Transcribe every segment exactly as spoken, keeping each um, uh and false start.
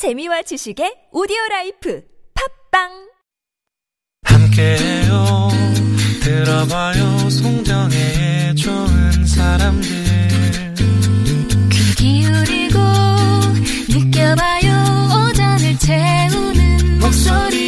재미와 지식의 오디오라이프 팝빵 함께해요. 들어봐요. 송정의 좋은 사람들 귀 기울이고 느껴봐요. 오전을 채우는 목소리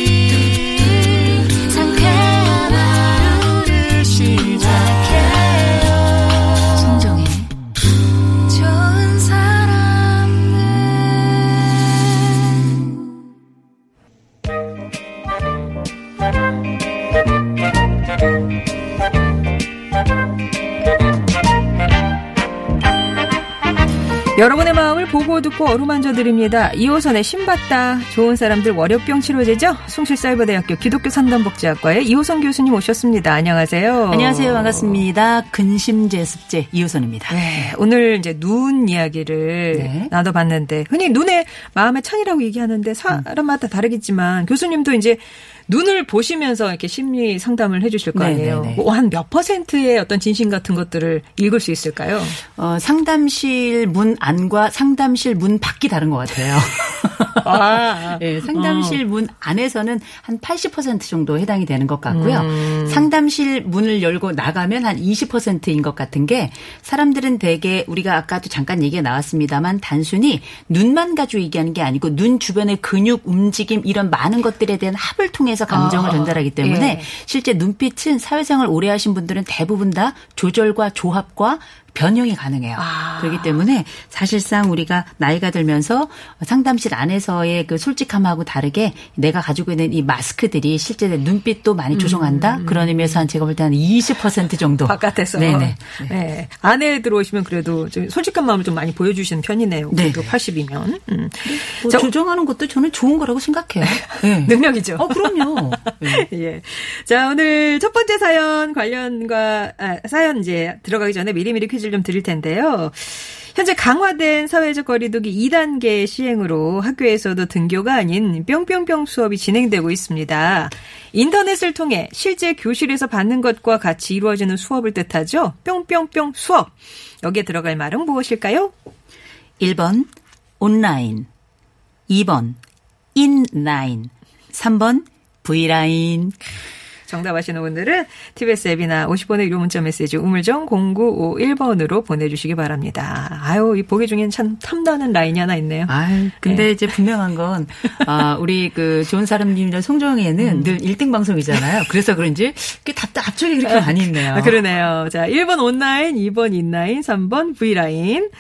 여러분의 마음을 보고 듣고 어루만져드립니다. 이호선의 신받다. 좋은 사람들 월요병 치료제죠. 숭실사이버대학교 기독교상담복지학과의 이호선 교수님 오셨습니다. 안녕하세요. 안녕하세요. 반갑습니다. 근심제습제 이호선입니다. 네, 오늘 이제 눈 이야기를 네. 나눠봤는데 흔히 눈에 마음의 창이라고 얘기하는데 사람마다 다르겠지만 교수님도 이제 눈을 보시면서 이렇게 심리 상담을 해 주실 거 아니에요. 뭐 한 몇 퍼센트의 어떤 진심 같은 것들을 읽을 수 있을까요? 어, 상담실 문 안과 상담실 문 밖이 다른 것 같아요. 아, 네, 상담실 어. 문 안에서는 한 팔십 퍼센트 정도 해당이 되는 것 같고요. 음. 상담실 문을 열고 나가면 한 이십 퍼센트인 것 같은 게 사람들은 되게 우리가 아까도 잠깐 얘기가 나왔습니다만 단순히 눈만 가지고 얘기하는 게 아니고 눈 주변의 근육 움직임 이런 많은 것들에 대한 합을 통해서 감정을 아, 전달하기 때문에 예. 실제 눈빛은 사회생활 오래 하신 분들은 대부분 다 조절과 조합과 변형이 가능해요. 아. 그렇기 때문에 사실상 우리가 나이가 들면서 상담실 안에서의 그 솔직함하고 다르게 내가 가지고 있는 이 마스크들이 실제 내 눈빛도 많이 조종한다. 음. 그런 의미에서 한 제가 볼 때 한 이십 퍼센트 정도. 바깥에서. 네네. 네. 네. 안에 들어오시면 그래도 좀 솔직한 마음을 좀 많이 보여주시는 편이네요. 네. 팔십이면. 음. 뭐 저, 조정하는 것도 저는 좋은 거라고 생각해요. 네. 능력이죠. 어, 그럼요. 네. 예. 자, 오늘 첫 번째 사연 관련과 아, 사연 이제 들어가기 전에 미리미리 퀴즈 좀 드릴 텐데요. 현재 강화된 사회적 거리두기 이 단계 시행으로 학교에서도 등교가 아닌 뿅뿅뿅 수업이 진행되고 있습니다. 인터넷을 통해 실제 교실에서 받는 것과 같이 이루어지는 수업을 뜻하죠. 뿅뿅뿅 수업. 여기에 들어갈 말은 무엇일까요? 일 번 온라인, 이 번 인라인, 삼 번 브이라인. 정답하시는 분들은 티비에스 앱이나 오십 번의 유료 문자 메시지 우물정 공구오일 번으로 보내주시기 바랍니다. 아유, 이 보기 중엔 참 탐나는 라인이 하나 있네요. 아유, 근데 네. 이제 분명한 건, 아, 우리 그 좋은 사람님이랑 송정희에는 음. 늘 일 등 방송이잖아요. 그래서 그런지 다 앞쪽에 그렇게 많이 있네요. 아, 그러네요. 자, 일 번 온라인, 이 번 인라인, 삼 번 브이라인.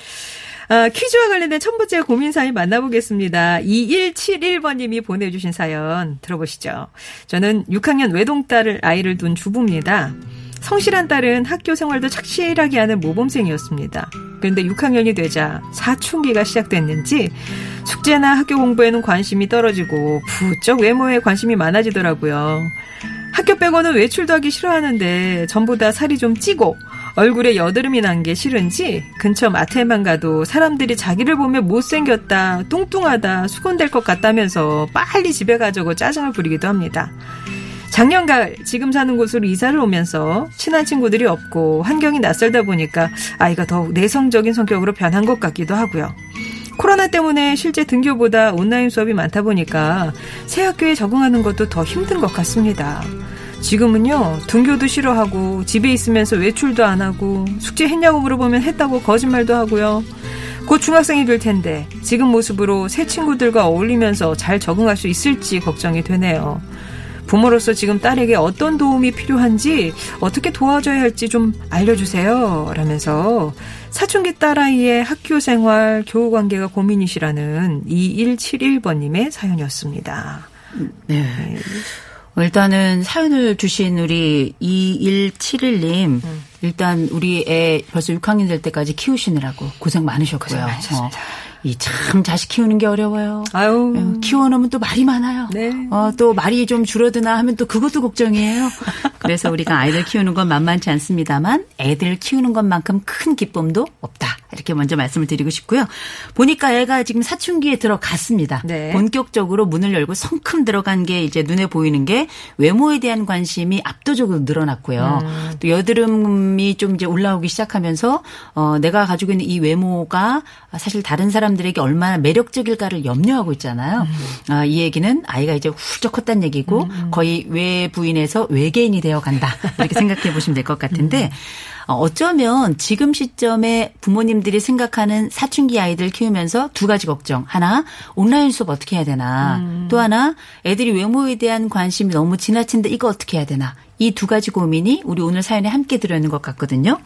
아, 퀴즈와 관련된 첫 번째 고민 사연 만나보겠습니다. 이일칠일 번님이 보내주신 사연 들어보시죠. 저는 육 학년 외동딸을 아이를 둔 주부입니다. 성실한 딸은 학교 생활도 착실하게 하는 모범생이었습니다. 그런데 육 학년이 되자 사춘기가 시작됐는지 숙제나 학교 공부에는 관심이 떨어지고 부쩍 외모에 관심이 많아지더라고요. 학교 빼고는 외출도 하기 싫어하는데 전부 다 살이 좀 찌고 얼굴에 여드름이 난 게 싫은지 근처 마트에만 가도 사람들이 자기를 보면 못생겼다, 뚱뚱하다, 수건될 것 같다면서 빨리 집에 가자고 짜증을 부리기도 합니다. 작년 가을 지금 사는 곳으로 이사를 오면서 친한 친구들이 없고 환경이 낯설다 보니까 아이가 더욱 내성적인 성격으로 변한 것 같기도 하고요. 코로나 때문에 실제 등교보다 온라인 수업이 많다 보니까 새 학교에 적응하는 것도 더 힘든 것 같습니다. 지금은요, 등교도 싫어하고 집에 있으면서 외출도 안 하고 숙제 했냐고 물어보면 했다고 거짓말도 하고요. 곧 중학생이 될 텐데 지금 모습으로 새 친구들과 어울리면서 잘 적응할 수 있을지 걱정이 되네요. 부모로서 지금 딸에게 어떤 도움이 필요한지 어떻게 도와줘야 할지 좀 알려주세요. 라면서 사춘기 딸아이의 학교 생활, 교우 관계가 고민이시라는 이일칠일 번님의 사연이었습니다. 네. 네. 일단은 사연을 주신 우리 이일칠일 님, 음. 일단 우리 애 벌써 육 학년 될 때까지 키우시느라고 고생 많으셨고요. 고생 이 참 자식 키우는 게 어려워요. 아유. 키워놓으면 또 말이 많아요. 네. 어, 또 말이 좀 줄어드나 하면 또 그것도 걱정이에요. 그래서 우리가 아이들 키우는 건 만만치 않습니다만 애들 키우는 것만큼 큰 기쁨도 없다. 이렇게 먼저 말씀을 드리고 싶고요. 보니까 애가 지금 사춘기에 들어갔습니다. 네. 본격적으로 문을 열고 성큼 들어간 게 이제 눈에 보이는 게 외모에 대한 관심이 압도적으로 늘어났고요. 음. 또 여드름이 좀 이제 올라오기 시작하면서 어, 내가 가지고 있는 이 외모가 사실 다른 사람들에게 얼마나 매력적일까를 염려하고 있잖아요. 음. 아, 이 얘기는 아이가 이제 훌쩍 컸다는 얘기고 음. 거의 외부인에서 외계인이 되어간다. 이렇게 생각해 보시면 될 것 같은데 음. 어쩌면 지금 시점에 부모님들이 생각하는 사춘기 아이들 키우면서 두 가지 걱정. 하나, 온라인 수업 어떻게 해야 되나. 음. 또 하나, 애들이 외모에 대한 관심이 너무 지나친데 이거 어떻게 해야 되나. 이 두 가지 고민이 우리 오늘 사연에 함께 들어있는 것 같거든요.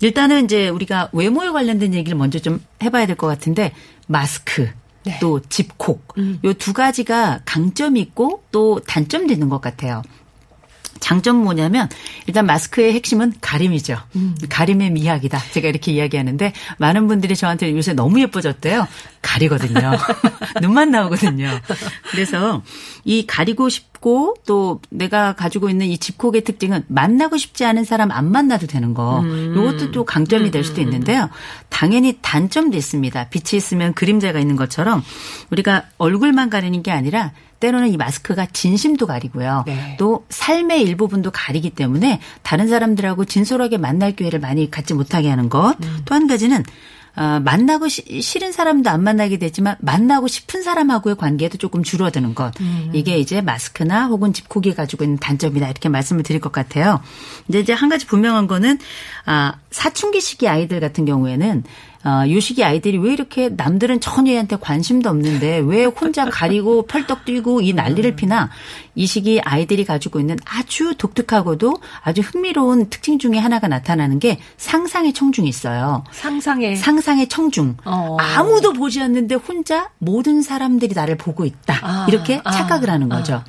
일단은 이제 우리가 외모에 관련된 얘기를 먼저 좀 해봐야 될 것 같은데 마스크. 네. 또 집콕. 음. 이 두 가지가 강점이 있고 또 단점도 있는 것 같아요. 장점 뭐냐면 일단 마스크의 핵심은 가림이죠. 음. 가림의 미학이다. 제가 이렇게 이야기하는데 많은 분들이 저한테 요새 너무 예뻐졌대요. 가리거든요. 눈만 나오거든요. 그래서 이 가리고 싶고 또 내가 가지고 있는 이 집콕의 특징은 만나고 싶지 않은 사람 안 만나도 되는 거. 음. 이것도 또 강점이 될 수도 있는데요. 당연히 단점도 있습니다. 빛이 있으면 그림자가 있는 것처럼 우리가 얼굴만 가리는 게 아니라 때로는 이 마스크가 진심도 가리고요. 네. 또 삶의 일부분도 가리기 때문에 다른 사람들하고 진솔하게 만날 기회를 많이 갖지 못하게 하는 것. 음. 또 한 가지는 어, 만나고 시, 싫은 사람도 안 만나게 되지만 만나고 싶은 사람하고의 관계도 조금 줄어드는 것. 음. 이게 이제 마스크나 혹은 집콕이 가지고 있는 단점이다. 이렇게 말씀을 드릴 것 같아요. 이제, 이제 한 가지 분명한 거는 아, 사춘기 시기 아이들 같은 경우에는 어, 요 시기 아이들이 왜 이렇게 남들은 전혀 애한테 관심도 없는데 왜 혼자 가리고 펄떡 뛰고 이 난리를 피나. 이 시기 아이들이 가지고 있는 아주 독특하고도 아주 흥미로운 특징 중에 하나가 나타나는 게 상상의 청중이 있어요. 상상의. 상상의 청중. 어. 아무도 보지 않는데 혼자 모든 사람들이 나를 보고 있다. 아. 이렇게 아. 착각을 하는 거죠. 아.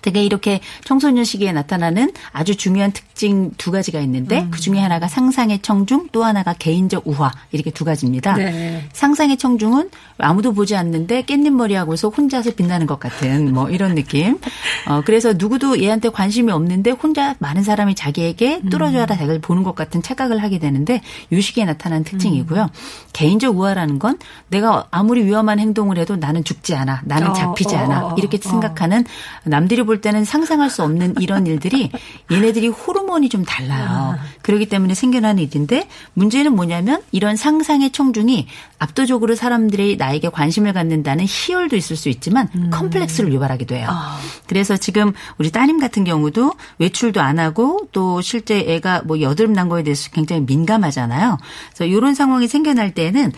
되게 이렇게 청소년 시기에 나타나는 아주 중요한 특징 두 가지가 있는데 음. 그중에 하나가 상상의 청중, 또 하나가 개인적 우화 이렇게 두 가지입니다. 네. 상상의 청중은 아무도 보지 않는데 깻잎머리하고서 혼자서 빛나는 것 같은 뭐 이런 느낌. 어, 그래서 누구도 얘한테 관심이 없는데 혼자 많은 사람이 자기에게 뚫어줘야 자기를 보는 것 같은 착각을 하게 되는데 이 시기에 나타나는 특징이고요. 음. 개인적 우화라는 건 내가 아무리 위험한 행동을 해도 나는 죽지 않아. 나는 잡히지 어, 어, 않아. 이렇게 어. 생각하는 남들이 볼 때는 상상할 수 없는 이런 일들이 얘네들이 호르몬이 좀 달라요. 아. 그렇기 때문에 생겨나는 일인데 문제는 뭐냐면 이런 상상의 청중이 압도적으로 사람들이 나에게 관심을 갖는다는 희열도 있을 수 있지만 음. 컴플렉스를 유발하기도 해요. 아. 그래서 지금 우리 따님 같은 경우도 외출도 안 하고 또 실제 애가 뭐 여드름 난 거에 대해서 굉장히 민감하잖아요. 그래서 이런 상황이 생겨날 때는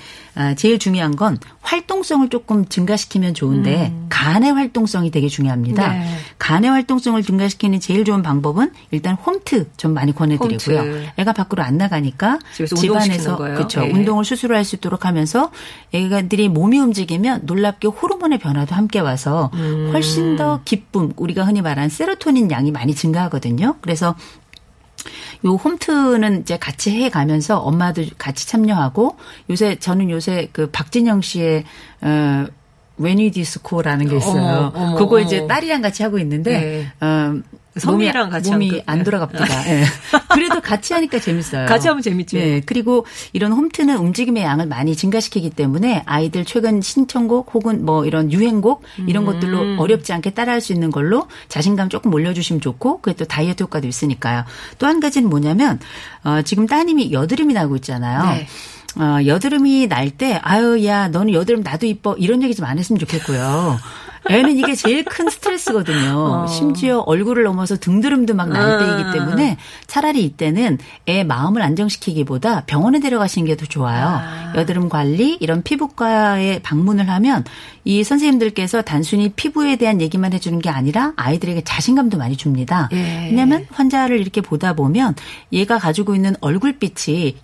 제일 중요한 건 활동성을 조금 증가시키면 좋은데 음. 간의 활동성이 되게 중요합니다. 네. 간의 활동성을 증가시키는 제일 좋은 방법은 일단 홈트 좀 많이 권해드리고요. 홈트. 애가 밖으로 안 나가니까 집안에서 그렇죠. 네. 운동을 스스로 할 수 있도록 하면서 애가들이 몸이 움직이면 놀랍게 호르몬의 변화도 함께 와서 음. 훨씬 더 기쁨, 우리가 흔히 말하는 세로토닌 양이 많이 증가하거든요. 그래서 요 홈트는 이제 같이 해 가면서 엄마도 같이 참여하고 요새 저는 요새 그 박진영 씨의 어, 웨니디스코라는 게 있어요. 어머, 어머, 그거 어머. 이제 딸이랑 같이 하고 있는데 네. 어, 성미랑 같이 몸이 한 안 돌아갑니다. 네. 그래도 같이 하니까 재밌어요. 같이 하면 재밌죠. 네. 그리고 이런 홈트는 움직임의 양을 많이 증가시키기 때문에 아이들 최근 신청곡 혹은 뭐 이런 유행곡 이런 음. 것들로 어렵지 않게 따라할 수 있는 걸로 자신감 조금 올려주시면 좋고 그게 또 다이어트 효과도 있으니까요. 또 한 가지는 뭐냐면 어, 지금 따님이 여드름이 나고 있잖아요. 네. 어, 여드름이 날 때 아유 야 너는 여드름 나도 이뻐 이런 얘기 좀 안 했으면 좋겠고요. 애는 이게 제일 큰 스트레스거든요. 어. 심지어 얼굴을 넘어서 등드름도 막 날 때이기 때문에 차라리 이때는 애 마음을 안정시키기보다 병원에 데려가시는 게 더 좋아요. 아. 여드름 관리 이런 피부과에 방문을 하면 이 선생님들께서 단순히 피부에 대한 얘기만 해주는 게 아니라 아이들에게 자신감도 많이 줍니다. 예. 왜냐하면 환자를 이렇게 보다 보면 얘가 가지고 있는 얼굴빛이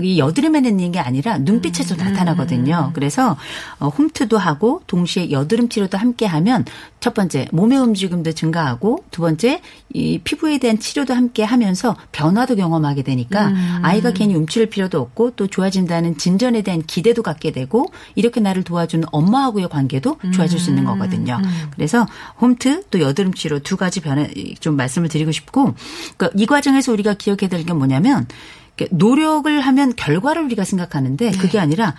이 여드름에 냈는 게 아니라 눈빛에서 음. 나타나거든요. 그래서 어, 홈트도 하고 동시에 여드름 치료도 함께 하면 첫 번째 몸의 움직임도 증가하고 두 번째 이 피부에 대한 치료도 함께 하면서 변화도 경험하게 되니까 음. 아이가 괜히 움츠릴 필요도 없고 또 좋아진다는 진전에 대한 기대도 갖게 되고 이렇게 나를 도와주는 엄마하고의 관계도 좋아질 수 있는 거거든요. 음. 그래서 홈트 또 여드름 치료 두 가지 변화 좀 말씀을 드리고 싶고 그러니까 이 과정에서 우리가 기억해야 될 게 뭐냐면 노력을 하면 결과를 우리가 생각하는데 네. 그게 아니라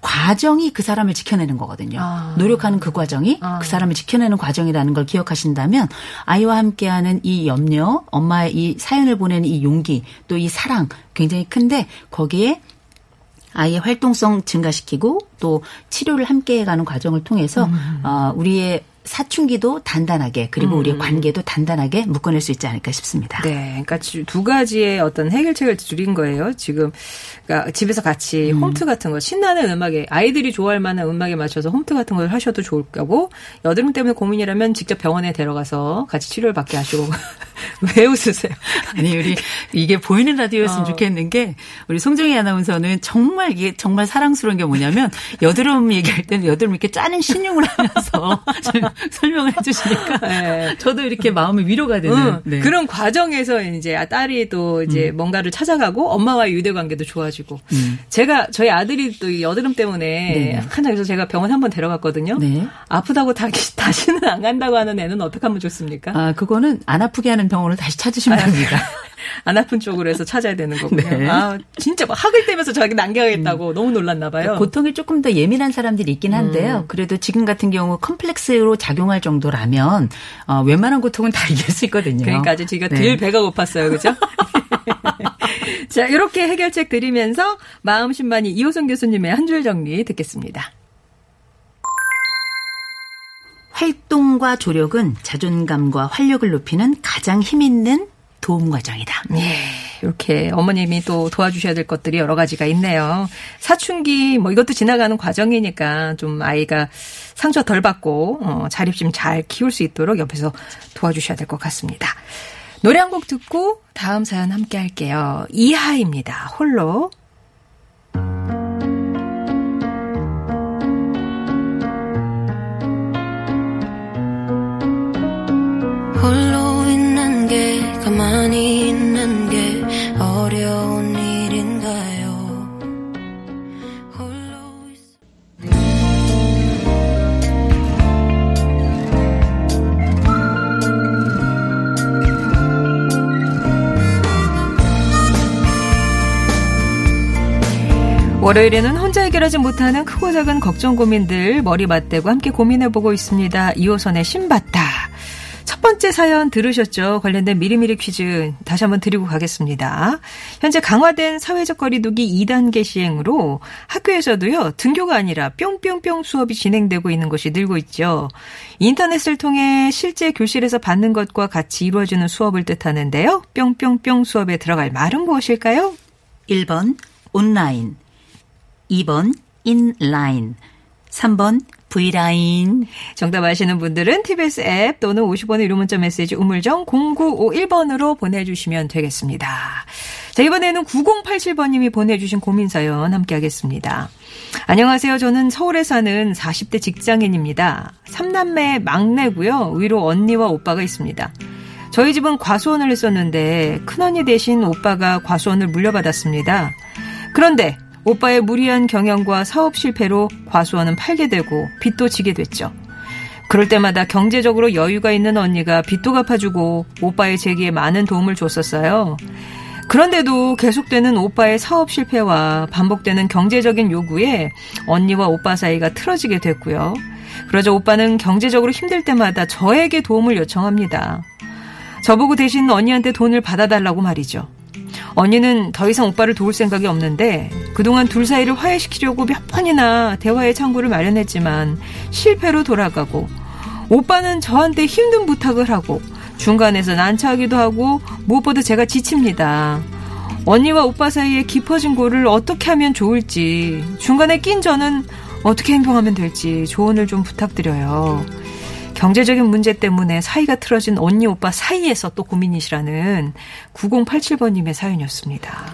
과정이 그 사람을 지켜내는 거거든요. 아. 노력하는 그 과정이 아. 그 사람을 지켜내는 과정이라는 걸 기억하신다면 아이와 함께하는 이 염려, 엄마의 이 사연을 보내는 이 용기, 또 이 사랑 굉장히 큰데 거기에 아이의 활동성 증가시키고 또 치료를 함께해가는 과정을 통해서 음. 어, 우리의 사춘기도 단단하게 그리고 음. 우리의 관계도 단단하게 묶어낼 수 있지 않을까 싶습니다. 네, 그러니까 두 가지의 어떤 해결책을 드린 거예요. 지금 그러니까 집에서 같이 음. 홈트 같은 거 신나는 음악에 아이들이 좋아할 만한 음악에 맞춰서 홈트 같은 걸 하셔도 좋을 거고 여드름 때문에 고민이라면 직접 병원에 데려가서 같이 치료를 받게 하시고 왜 웃으세요? 아니 우리 이게 보이는 라디오였으면 어. 좋겠는 게 우리 송정희 아나운서는 정말 이게 정말 사랑스러운 게 뭐냐면 여드름 얘기할 때는 여드름 이렇게 짜는 신용을 하면서. 설명을 해주시니까 네. 저도 이렇게 마음이 위로가 되는 응. 네. 그런 과정에서 이제 딸이 또 이제 음. 뭔가를 찾아가고 엄마와의 유대 관계도 좋아지고 음. 제가 저희 아들이 또 여드름 때문에 네. 한참 그래서 제가 병원 한번 데려갔거든요. 네. 아프다고 다시, 다시는 안 간다고 하는 애는 어떻게 하면 좋습니까? 아 그거는 안 아프게 하는 병원을 다시 찾으시면 아, 됩니다. 안 아픈 쪽으로 해서 찾아야 되는 거군요. 네. 아 진짜 막 학을 떼면서 저에게 남겨야겠다고 음. 너무 놀랐나 봐요. 고통이 조금 더 예민한 사람들이 있긴 한데요. 음. 그래도 지금 같은 경우 컴플렉스로 작용할 정도라면 어, 웬만한 고통은 다 이길 수 있거든요. 그러니까 아주 제가 네. 덜 배가 고팠어요. 그렇죠? 자 이렇게 해결책 드리면서 마음심만이 이호선 교수님의 한 줄 정리 듣겠습니다. 활동과 조력은 자존감과 활력을 높이는 가장 힘있는 도움 과정이다. 네, 이렇게 어머님이 또 도와주셔야 될 것들이 여러 가지가 있네요. 사춘기 뭐 이것도 지나가는 과정이니까 좀 아이가 상처 덜 받고 어, 자립심 잘 키울 수 있도록 옆에서 도와주셔야 될 것 같습니다. 노래 한 곡 듣고 다음 사연 함께 할게요. 이하입니다. 홀로. 홀로 있는 게 가만히 있는 게 어려운 일인가요? 홀로 있... 월요일에는 혼자 해결하지 못하는 크고 작은 걱정 고민들 머리 맞대고 함께 고민해보고 있습니다. 이호선의 신받다. 첫 번째 사연 들으셨죠? 관련된 미리미리 퀴즈 다시 한번 드리고 가겠습니다. 현재 강화된 사회적 거리두기 이 단계 시행으로 학교에서도요. 등교가 아니라 뿅뿅뿅 수업이 진행되고 있는 것이 늘고 있죠. 인터넷을 통해 실제 교실에서 받는 것과 같이 이루어지는 수업을 뜻하는데요. 뿅뿅뿅 수업에 들어갈 말은 무엇일까요? 일 번 온라인, 이 번 인라인, 삼 번 V라인. 정답 아시는 분들은 티비에스 앱 또는 오십 원의 유료 문자 메시지 우물정 공구오일 번으로 보내주시면 되겠습니다. 자, 이번에는 구공팔칠 번님이 보내주신 고민사연 함께하겠습니다. 안녕하세요. 저는 서울에 사는 사십 대 직장인입니다. 삼 남매 막내고요. 위로 언니와 오빠가 있습니다. 저희 집은 과수원을 했었는데 큰언니 대신 오빠가 과수원을 물려받았습니다. 그런데 오빠의 무리한 경영과 사업 실패로 과수원은 팔게 되고 빚도 지게 됐죠. 그럴 때마다 경제적으로 여유가 있는 언니가 빚도 갚아주고 오빠의 재기에 많은 도움을 줬었어요. 그런데도 계속되는 오빠의 사업 실패와 반복되는 경제적인 요구에 언니와 오빠 사이가 틀어지게 됐고요. 그러자 오빠는 경제적으로 힘들 때마다 저에게 도움을 요청합니다. 저보고 대신 언니한테 돈을 받아달라고 말이죠. 언니는 더 이상 오빠를 도울 생각이 없는데 그동안 둘 사이를 화해시키려고 몇 번이나 대화의 창구를 마련했지만 실패로 돌아가고 오빠는 저한테 힘든 부탁을 하고 중간에서 난처하기도 하고 무엇보다 제가 지칩니다. 언니와 오빠 사이에 깊어진 골을 어떻게 하면 좋을지 중간에 낀 저는 어떻게 행동하면 될지 조언을 좀 부탁드려요. 경제적인 문제 때문에 사이가 틀어진 언니 오빠 사이에서 또 고민이시라는 구공팔칠 번님의 사연이었습니다.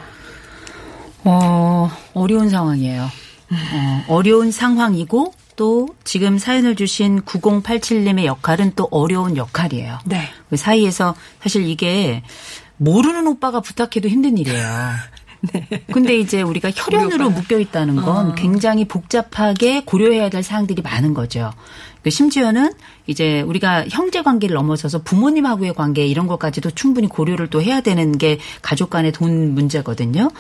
어, 어려운 상황이에요. 어, 어려운 상황이고 또 지금 사연을 주신 구공팔칠님의 역할은 또 어려운 역할이에요. 네. 그 사이에서 사실 이게 모르는 오빠가 부탁해도 힘든 일이에요. 네. 근데 이제 우리가 혈연으로 묶여 있다는 건 어. 굉장히 복잡하게 고려해야 될 사항들이 많은 거죠. 심지어는 이제 우리가 형제 관계를 넘어서서 부모님하고의 관계 이런 것까지도 충분히 고려를 또 해야 되는 게 가족 간의 돈 문제거든요.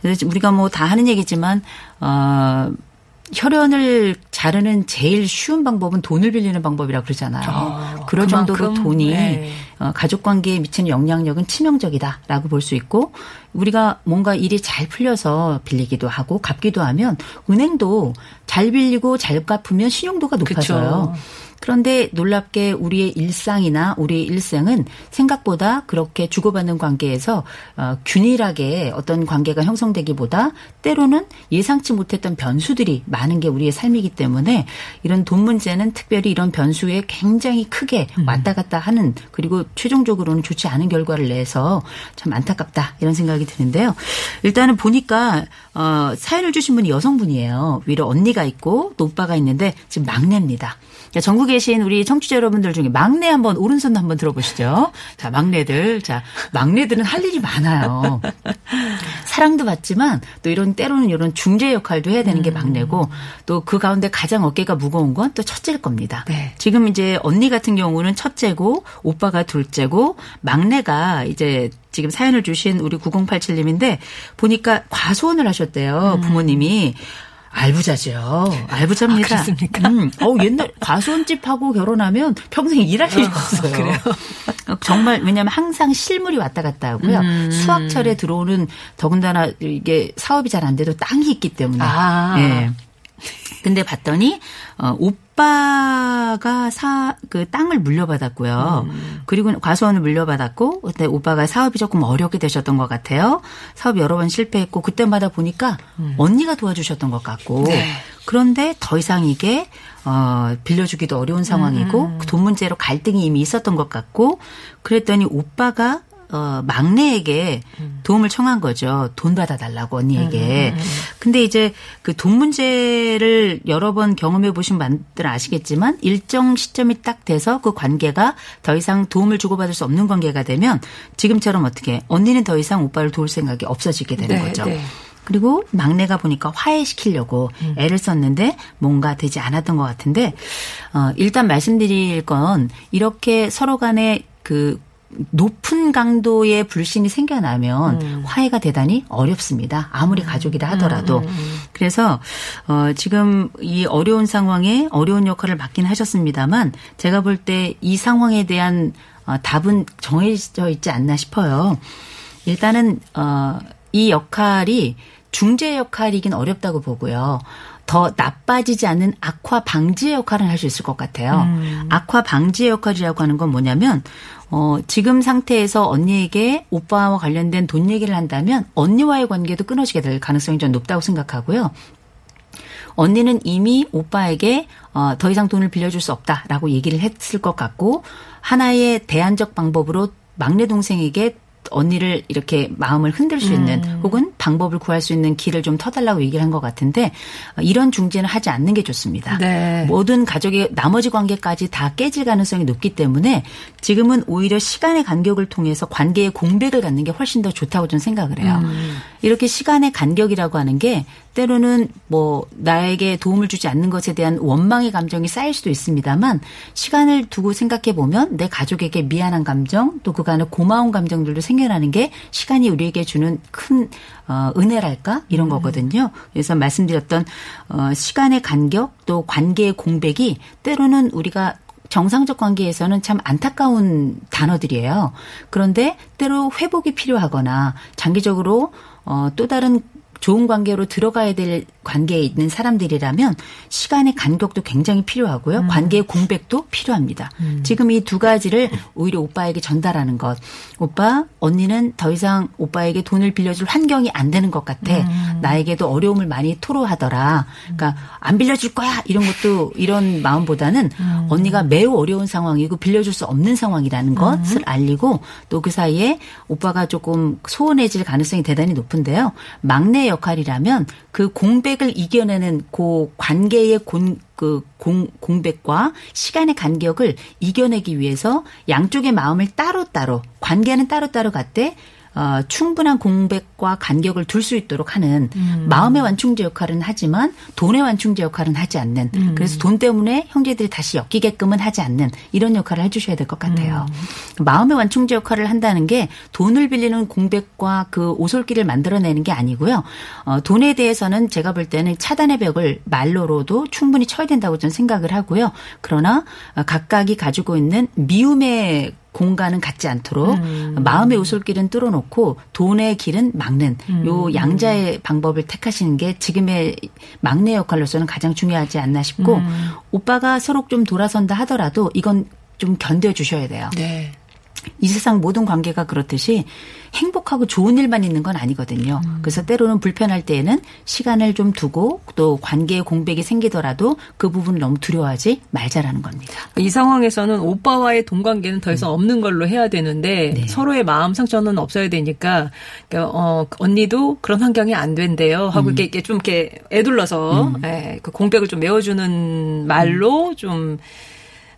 그래서 우리가 뭐 다 하는 얘기지만 어, 혈연을 자르는 제일 쉬운 방법은 돈을 빌리는 방법이라 그러잖아요. 어, 그럴 그만큼? 정도로 돈이 네. 가족 관계에 미치는 영향력은 치명적이다라고 볼 수 있고 우리가 뭔가 일이 잘 풀려서 빌리기도 하고 갚기도 하면 은행도 잘 빌리고 잘 갚으면 신용도가 높아져요. 그쵸. 그런데 놀랍게 우리의 일상이나 우리의 일생은 생각보다 그렇게 주고받는 관계에서 어, 균일하게 어떤 관계가 형성되기보다 때로는 예상치 못했던 변수들이 많은 게 우리의 삶이기 때문에 이런 돈 문제는 특별히 이런 변수에 굉장히 크게 음. 왔다 갔다 하는 그리고 최종적으로는 좋지 않은 결과를 내서 참 안타깝다 이런 생각이 드는데요. 일단은 보니까 어, 사연을 주신 분이 여성분이에요. 위로 언니가 있고 또 오빠가 있는데 지금 막내입니다. 전국 계신 우리 청취자 여러분들 중에 막내 한번 오른손 한번 들어보시죠. 자, 막내들. 자, 막내들은 할 일이 많아요. 사랑도 받지만 또 이런 때로는 이런 중재 역할도 해야 되는 게 막내고 또 그 가운데 가장 어깨가 무거운 건 또 첫째일 겁니다. 네. 지금 이제 언니 같은 경우는 첫째고 오빠가 둘째고 막내가 이제 지금 사연을 주신 우리 구공팔칠님인데 보니까 과소원을 하셨대요. 부모님이. 알부자죠. 알부자입니다. 아, 그렇습니까? 음, 어, 옛날 과수원집하고 결혼하면 평생 일할 일이 없어요. 어, 그래요? 정말 왜냐하면 항상 실물이 왔다 갔다 하고요. 음. 수확철에 들어오는 더군다나 이게 사업이 잘 안 돼도 땅이 있기 때문에. 아. 네. 근데 봤더니 어, 오빠가 사, 그 땅을 물려받았고요. 음. 그리고 과수원을 물려받았고 그때 오빠가 사업이 조금 어렵게 되셨던 것 같아요. 사업 여러 번 실패했고 그때마다 보니까 음. 언니가 도와주셨던 것 같고 네. 그런데 더 이상 이게 어, 빌려주기도 어려운 상황이고 음. 돈 문제로 갈등이 이미 있었던 것 같고 그랬더니 오빠가 어, 막내에게 음. 도움을 청한 거죠. 돈 받아달라고 언니에게. 음. 근데 이제 그 돈 문제를 여러 번 경험해 보신 분들 아시겠지만 일정 시점이 딱 돼서 그 관계가 더 이상 도움을 주고받을 수 없는 관계가 되면 지금처럼 어떻게 언니는 더 이상 오빠를 도울 생각이 없어지게 되는 네, 거죠. 네. 그리고 막내가 보니까 화해시키려고 음. 애를 썼는데 뭔가 되지 않았던 것 같은데 어, 일단 말씀드릴 건 이렇게 서로 간에 그 높은 강도의 불신이 생겨나면 음. 화해가 대단히 어렵습니다. 아무리 가족이라 하더라도. 음, 음, 음. 그래서 어, 지금 이 어려운 상황에 어려운 역할을 맡긴 하셨습니다만 제가 볼 때 이 상황에 대한 어, 답은 정해져 있지 않나 싶어요. 일단은 어, 이 역할이 중재 역할이긴 어렵다고 보고요. 더 나빠지지 않는 악화 방지의 역할을 할 수 있을 것 같아요. 음. 악화 방지의 역할이라고 하는 건 뭐냐면 어, 지금 상태에서 언니에게 오빠와 관련된 돈 얘기를 한다면 언니와의 관계도 끊어지게 될 가능성이 좀 높다고 생각하고요. 언니는 이미 오빠에게 어, 더 이상 돈을 빌려줄 수 없다라고 얘기를 했을 것 같고 하나의 대안적 방법으로 막내 동생에게 언니를 이렇게 마음을 흔들 수 있는 음. 혹은 방법을 구할 수 있는 길을 좀 터달라고 얘기를 한 것 같은데 이런 중재는 하지 않는 게 좋습니다. 네. 모든 가족의 나머지 관계까지 다 깨질 가능성이 높기 때문에 지금은 오히려 시간의 간격을 통해서 관계의 공백을 갖는 게 훨씬 더 좋다고 저는 생각을 해요. 음. 이렇게 시간의 간격이라고 하는 게 때로는 뭐 나에게 도움을 주지 않는 것에 대한 원망의 감정이 쌓일 수도 있습니다만 시간을 두고 생각해 보면 내 가족에게 미안한 감정 또 그간의 고마운 감정들도 생 생겨나는 게 시간이 우리에게 주는 큰 어, 은혜랄까 이런 거거든요. 그래서 말씀드렸던 어, 시간의 간격 또 관계의 공백이 때로는 우리가 정상적 관계에서는 참 안타까운 단어들이에요. 그런데 때로 회복이 필요하거나 장기적으로 어, 또 다른 좋은 관계로 들어가야 될 관계에 있는 사람들이라면 시간의 간격도 굉장히 필요하고요. 음. 관계의 공백도 필요합니다. 음. 지금 이 두 가지를 오히려 오빠에게 전달하는 것. 오빠, 언니는 더 이상 오빠에게 돈을 빌려줄 환경이 안 되는 것 같아. 음. 나에게도 어려움을 많이 토로하더라. 그러니까 안 빌려줄 거야. 이런 것도 이런 마음보다는 음. 언니가 매우 어려운 상황이고 빌려줄 수 없는 상황이라는 것을 음. 알리고 또 그 사이에 오빠가 조금 소원해질 가능성이 대단히 높은데요. 막내 공백의 역할이라면 그 공백을 이겨내는 그 관계의 곤, 그 공, 공백과 시간의 간격을 이겨내기 위해서 양쪽의 마음을 따로따로, 관계는 따로따로 갔대 어, 충분한 공백과 간격을 둘 수 있도록 하는 음. 마음의 완충제 역할은 하지만 돈의 완충제 역할은 하지 않는 음. 그래서 돈 때문에 형제들이 다시 엮이게끔은 하지 않는 이런 역할을 해주셔야 될 것 같아요. 음. 마음의 완충제 역할을 한다는 게 돈을 빌리는 공백과 그 오솔길을 만들어내는 게 아니고요. 어, 돈에 대해서는 제가 볼 때는 차단의 벽을 말로로도 충분히 쳐야 된다고 저는 생각을 하고요. 그러나 각각이 가지고 있는 미움의 공간은 같지 않도록 음. 마음의 우솔길은 뚫어놓고 돈의 길은 막는 음. 요 양자의 방법을 택하시는 게 지금의 막내 역할로서는 가장 중요하지 않나 싶고 음. 오빠가 서로 좀 돌아선다 하더라도 이건 좀 견뎌주셔야 돼요. 네. 이 세상 모든 관계가 그렇듯이 행복하고 좋은 일만 있는 건 아니거든요. 음. 그래서 때로는 불편할 때에는 시간을 좀 두고 또 관계의 공백이 생기더라도 그 부분을 너무 두려워하지 말자라는 겁니다. 이 상황에서는 오빠와의 돈 관계는 더 이상 음. 없는 걸로 해야 되는데 네. 서로의 마음 상처는 없어야 되니까 그러니까 어, 언니도 그런 환경이 안 된대요 하고 음. 이렇게, 이렇게 좀 이렇게 애둘러서 음. 에, 그 공백을 좀 메워주는 말로 음. 좀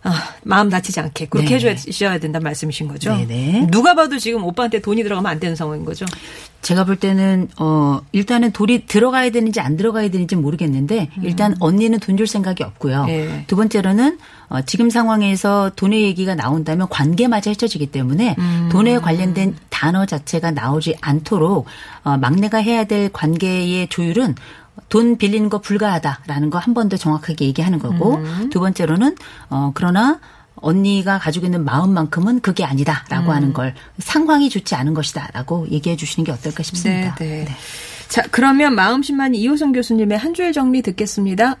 아, 마음 다치지 않게 그렇게 네네. 해줘야 된다는 말씀이신 거죠? 네네. 누가 봐도 지금 오빠한테 돈이 들어가면 안 되는 상황인 거죠? 제가 볼 때는 어, 일단은 돈이 들어가야 되는지 안 들어가야 되는지 모르겠는데 음. 일단 언니는 돈 줄 생각이 없고요. 네. 두 번째로는 어, 지금 상황에서 돈의 얘기가 나온다면 관계마저 헤쳐지기 때문에 음. 돈에 관련된 단어 자체가 나오지 않도록 어, 막내가 해야 될 관계의 조율은 돈 빌리는 거 불가하다라는 거 한 번 더 정확하게 얘기하는 거고 음. 두 번째로는 어 그러나 언니가 가지고 있는 마음만큼은 그게 아니다라고 음. 하는 걸 상황이 좋지 않은 것이다라고 얘기해 주시는 게 어떨까 싶습니다. 네. 자, 그러면 마음심만이 이호선 교수님의 한 주의 정리 듣겠습니다.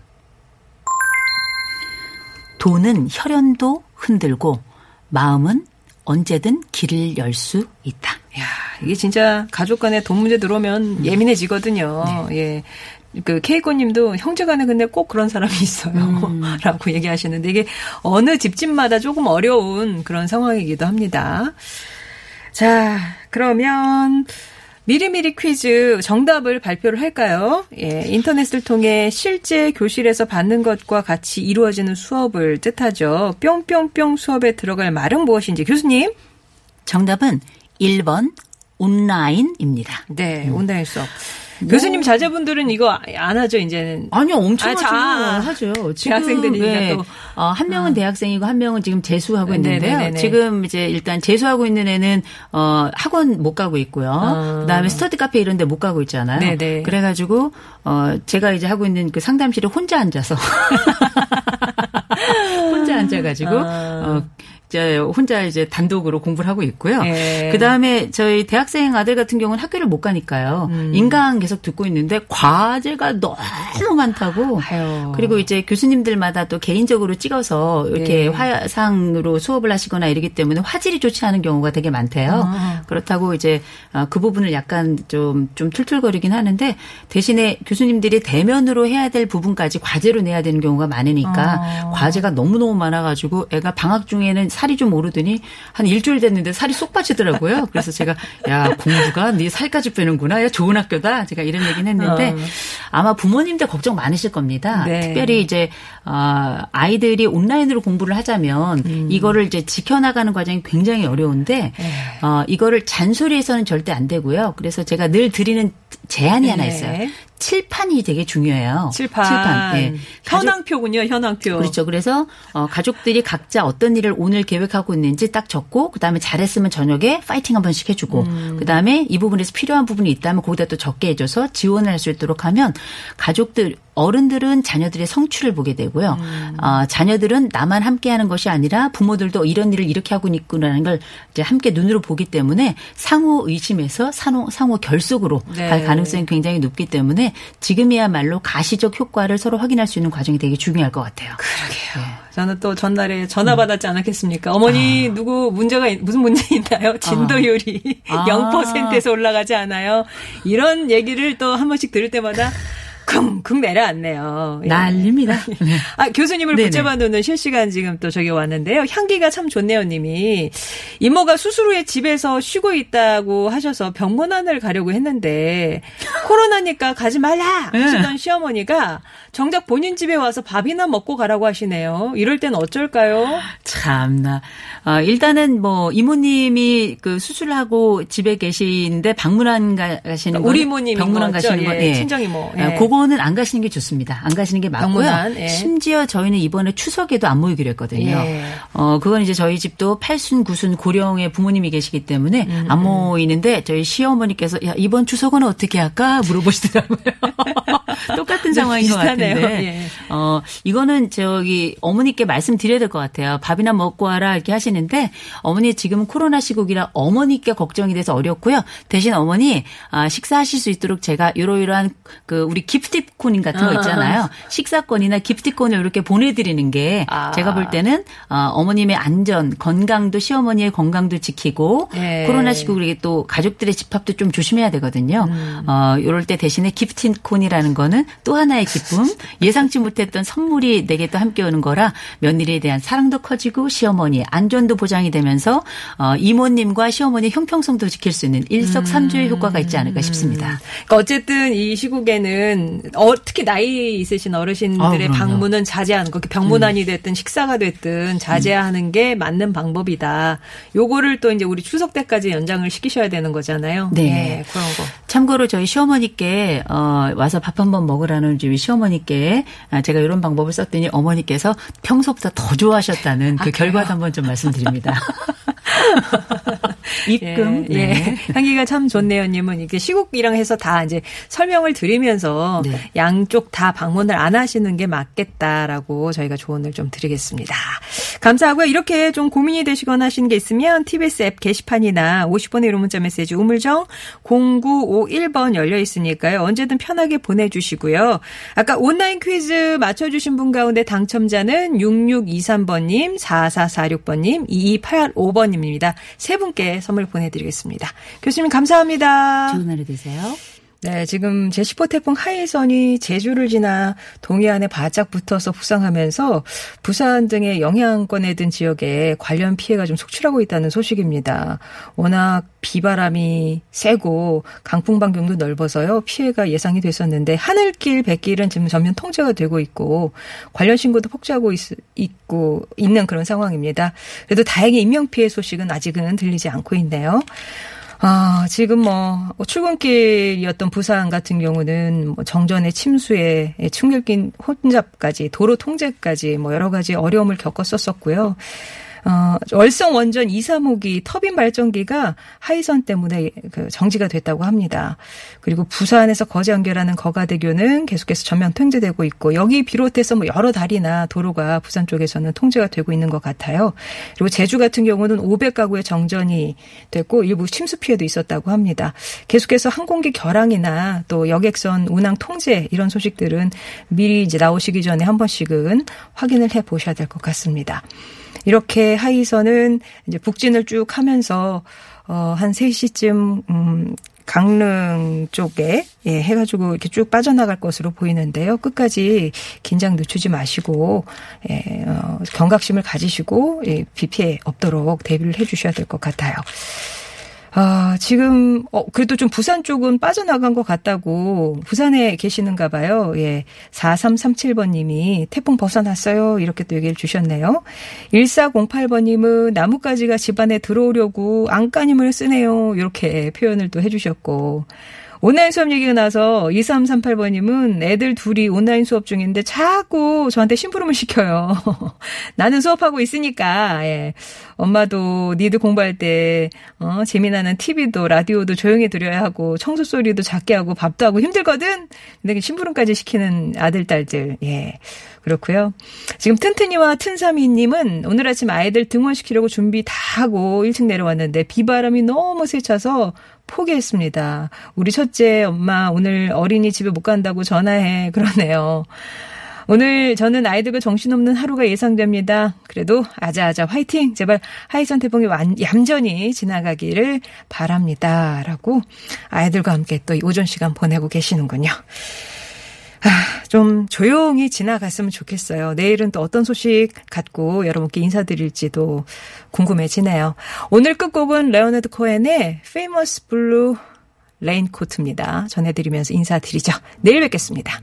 돈은 혈연도 흔들고 마음은 언제든 길을 열 수 있다. 야, 이게 진짜 가족 간에 돈 문제 들어오면 음. 예민해지거든요. 네. 예. 그 케이코 님도 형제 간에 근데 꼭 그런 사람이 있어요. 음. 라고 얘기하시는데 이게 어느 집집마다 조금 어려운 그런 상황이기도 합니다. 자, 그러면 미리미리 퀴즈 정답을 발표를 할까요? 예, 인터넷을 통해 실제 교실에서 받는 것과 같이 이루어지는 수업을 뜻하죠. 뿅뿅뿅 수업에 들어갈 말은 무엇인지 교수님. 정답은 일 번 온라인입니다. 네, 음. 온라인 수업. 교수님 자제분들은 이거 안 하죠, 이제는? 아니요, 엄청 아, 하죠. 아, 하죠. 지금 대학생들이니까 네. 또. 어, 한 명은 어. 대학생이고 한 명은 지금 재수하고 있는데요. 네네네네. 지금 이제 일단 재수하고 있는 애는 어, 학원 못 가고 있고요. 어. 그다음에 스터디 카페 이런 데 못 가고 있잖아요. 네네. 그래가지고 어, 제가 이제 하고 있는 그 상담실에 혼자 앉아서 혼자 앉아가지고 어. 어, 혼자 이제 단독으로 공부를 하고 있고요. 예. 그다음에 저희 대학생 아들 같은 경우는 학교를 못 가니까요. 음. 인강 계속 듣고 있는데 과제가 너무 많다고. 아유. 그리고 이제 교수님들마다 또 개인적으로 찍어서 이렇게 예. 화상으로 수업을 하시거나 이러기 때문에 화질이 좋지 않은 경우가 되게 많대요. 아. 그렇다고 이제 그 부분을 약간 좀, 좀 툴툴거리긴 하는데 대신에 교수님들이 대면으로 해야 될 부분까지 과제로 내야 되는 경우가 많으니까 아. 과제가 너무너무 많아가지고 애가 방학 중에는 살이 좀 오르더니 한 일주일 됐는데 살이 쏙 빠지더라고요. 그래서 제가 야 공부가 네 살까지 빼는구나. 야 좋은 학교다. 제가 이런 얘기는 했는데 어. 아마 부모님들 걱정 많으실 겁니다. 네. 특별히 이제 어, 아이들이 온라인으로 공부를 하자면 음. 이거를 이제 지켜나가는 과정이 굉장히 어려운데 어, 이거를 잔소리에서는 절대 안 되고요. 그래서 제가 늘 드리는 제안이 네. 하나 있어요. 칠판이 되게 중요해요. 칠판. 칠판. 네. 현황표군요. 현황표. 그렇죠. 그래서 어, 가족들이 각자 어떤 일을 오늘 계획하고 있는지 딱 적고 그다음에 잘했으면 저녁에 파이팅 한 번씩 해주고 음. 그다음에 이 부분에서 필요한 부분이 있다면 거기다 또 적게 해줘서 지원을 할 수 있도록 하면 가족들 어른들은 자녀들의 성취를 보게 되고요. 음. 어, 자녀들은 나만 함께하는 것이 아니라 부모들도 이런 일을 이렇게 하고 있구나라는 걸 이제 함께 눈으로 보기 때문에 상호 의심에서 상호, 상호 결속으로 네. 갈 가능성이 굉장히 높기 때문에 지금이야말로 가시적 효과를 서로 확인할 수 있는 과정이 되게 중요할 것 같아요. 그러게요. 네. 저는 또 전날에 전화 받았지 않았겠습니까? 어머니 아. 누구 문제가 무슨 문제 있나요? 진도율이 아. 영 퍼센트에서 올라가지 않아요. 이런 얘기를 또 한 번씩 들을 때마다 쿵쿵 내려앉네요. 예. 난립니다. 네. 아, 교수님을 네네. 붙잡아 놓는 실시간 지금 또 저기 왔는데요. 향기가 참 좋네요 님이. 이모가 수술 후에 집에서 쉬고 있다고 하셔서 병문안을 가려고 했는데 코로나니까 가지 말라 하시던 네. 시어머니가 정작 본인 집에 와서 밥이나 먹고 가라고 하시네요. 이럴 땐 어쩔까요? 참나. 아, 일단은 뭐 이모님이 그 수술을 하고 집에 계신데 방문안 가시는 거 우리 이모님이 병문안 가시는 거 예. 친정이모. 예. 그거는 안 가시는 게 좋습니다. 안 가시는 게 맞고요. 병문안, 예. 심지어 저희는 이번에 추석에도 안 모이기로 했거든요. 예. 어, 그건 이제 저희 집도 팔순, 구순 고령의 부모님이 계시기 때문에 음, 안 모이는데 저희 시어머니께서 야, 이번 추석은 어떻게 할까 물어보시더라고요. 똑같은 상황인 것 같은데. 예. 어, 이거는 저기 어머니께 말씀드려야 될 것 같아요. 밥이나 먹고 와라 이렇게 하시는데 어머니 지금은 코로나 시국이라 어머니께 걱정이 돼서 어렵고요. 대신 어머니 아, 식사하실 수 있도록 제가 이러이러한 그 우리 기프티콘 같은 거 있잖아요. 식사권이나 기프티콘을 이렇게 보내드리는 게 아. 제가 볼 때는 어머님의 안전, 건강도 시어머니의 건강도 지키고 예. 코로나 시국에 또 가족들의 집합도 좀 조심해야 되거든요. 음. 어, 이럴 때 대신에 기프티콘이라는 거는 또 하나의 기쁨, 예상치 못했던 선물이 내게 또 함께 오는 거라 며느리에 대한 사랑도 커지고 시어머니의 안전도 보장이 되면서 어, 이모님과 시어머니의 형평성도 지킬 수 있는 일석삼조의 음. 효과가 있지 않을까 싶습니다. 그러니까 어쨌든 이 시국에는 어, 특히 나이 있으신 어르신들의 아, 방문은 자제하는 거, 병문안이 됐든 식사가 됐든 자제하는 음. 게 맞는 방법이다. 요거를 또 이제 우리 추석 때까지 연장을 시키셔야 되는 거잖아요. 네, 네 그런 거. 참고로 저희 시어머니께 어, 와서 밥 한번 먹으라는 우리 시어머니께 제가 이런 방법을 썼더니 어머니께서 평소보다 더 좋아하셨다는 아, 그 그래요? 결과도 한번 좀 말씀드립니다. 입금. 예, 네. 예. 향기가 참 좋네요, 님은. 이렇게 시국이랑 해서 다 이제 설명을 드리면서 네. 양쪽 다 방문을 안 하시는 게 맞겠다라고 저희가 조언을 좀 드리겠습니다. 감사하고요. 이렇게 좀 고민이 되시거나 하시는 게 있으면 티비에스 앱 게시판이나 오십 번의 유료 문자 메시지 우물정 공구오일 번 열려 있으니까요. 언제든 편하게 보내주시고요. 아까 온라인 퀴즈 맞춰주신 분 가운데 당첨자는 육육이삼 번님, 사사사육 번님, 이이팔오 번님입니다. 세 분께 선물 보내드리겠습니다. 교수님 감사합니다. 좋은 하루 되세요. 네, 지금 제십호 태풍 하이선이 제주를 지나 동해안에 바짝 붙어서 북상하면서 부산 등의 영향권에 든 지역에 관련 피해가 좀 속출하고 있다는 소식입니다. 워낙 비바람이 세고 강풍 반경도 넓어서요. 피해가 예상이 됐었는데 하늘길, 백길은 지금 전면 통제가 되고 있고 관련 신고도 폭주하고 있, 있고 있는 그런 상황입니다. 그래도 다행히 인명피해 소식은 아직은 들리지 않고 있네요. 아, 지금 뭐, 출근길이었던 부산 같은 경우는 뭐 정전의 침수에 충격인 혼잡까지, 도로 통제까지 뭐 여러 가지 어려움을 겪었었고요. 어, 월성원전 이, 삼 호기 터빈 발전기가 하이선 때문에 그 정지가 됐다고 합니다. 그리고 부산에서 거제 연결하는 거가대교는 계속해서 전면 통제되고 있고 여기 비롯해서 뭐 여러 다리나 도로가 부산 쪽에서는 통제가 되고 있는 것 같아요. 그리고 제주 같은 경우는 오백 가구의 정전이 됐고 일부 침수 피해도 있었다고 합니다. 계속해서 항공기 결항이나 또 여객선 운항 통제 이런 소식들은 미리 이제 나오시기 전에 한 번씩은 확인을 해보셔야 될 것 같습니다. 이렇게 하이선은 이제 북진을 쭉 하면서, 어, 한 세 시쯤, 음, 강릉 쪽에, 예, 해가지고 이렇게 쭉 빠져나갈 것으로 보이는데요. 끝까지 긴장 늦추지 마시고, 예, 어, 경각심을 가지시고, 예, 비 피해 없도록 대비를 해 주셔야 될 것 같아요. 아, 지금, 어, 그래도 좀 부산 쪽은 빠져나간 것 같다고, 부산에 계시는가 봐요. 예. 사삼삼칠 번님이 태풍 벗어났어요. 이렇게 또 얘기를 주셨네요. 일사공팔 번님은 나뭇가지가 집안에 들어오려고 안간힘을 쓰네요. 이렇게 표현을 또 해주셨고. 온라인 수업 얘기가 나서 이삼삼팔 번님은 애들 둘이 온라인 수업 중인데 자꾸 저한테 심부름을 시켜요. 나는 수업하고 있으니까 예. 엄마도 니들 공부할 때 어, 재미나는 티비도 라디오도 조용히 들여야 하고 청소 소리도 작게 하고 밥도 하고 힘들거든. 근데 심부름까지 시키는 아들 딸들 예. 그렇고요. 지금 튼튼이와 튼삼이님은 오늘 아침 아이들 등원시키려고 준비 다 하고 일찍 내려왔는데 비바람이 너무 세차서 포기했습니다. 우리 첫째 엄마 오늘 어린이집에 못 간다고 전화해. 그러네요. 오늘 저는 아이들과 정신없는 하루가 예상됩니다. 그래도 아자아자 화이팅. 제발 하이선 태풍이 완, 얌전히 지나가기를 바랍니다. 라고 아이들과 함께 또 이 오전 시간 보내고 계시는군요. 아, 좀 조용히 지나갔으면 좋겠어요. 내일은 또 어떤 소식 갖고 여러분께 인사드릴지도 궁금해지네요. 오늘 끝곡은 레오나드 코엔의 Famous Blue Raincoat입니다. 전해드리면서 인사드리죠. 내일 뵙겠습니다.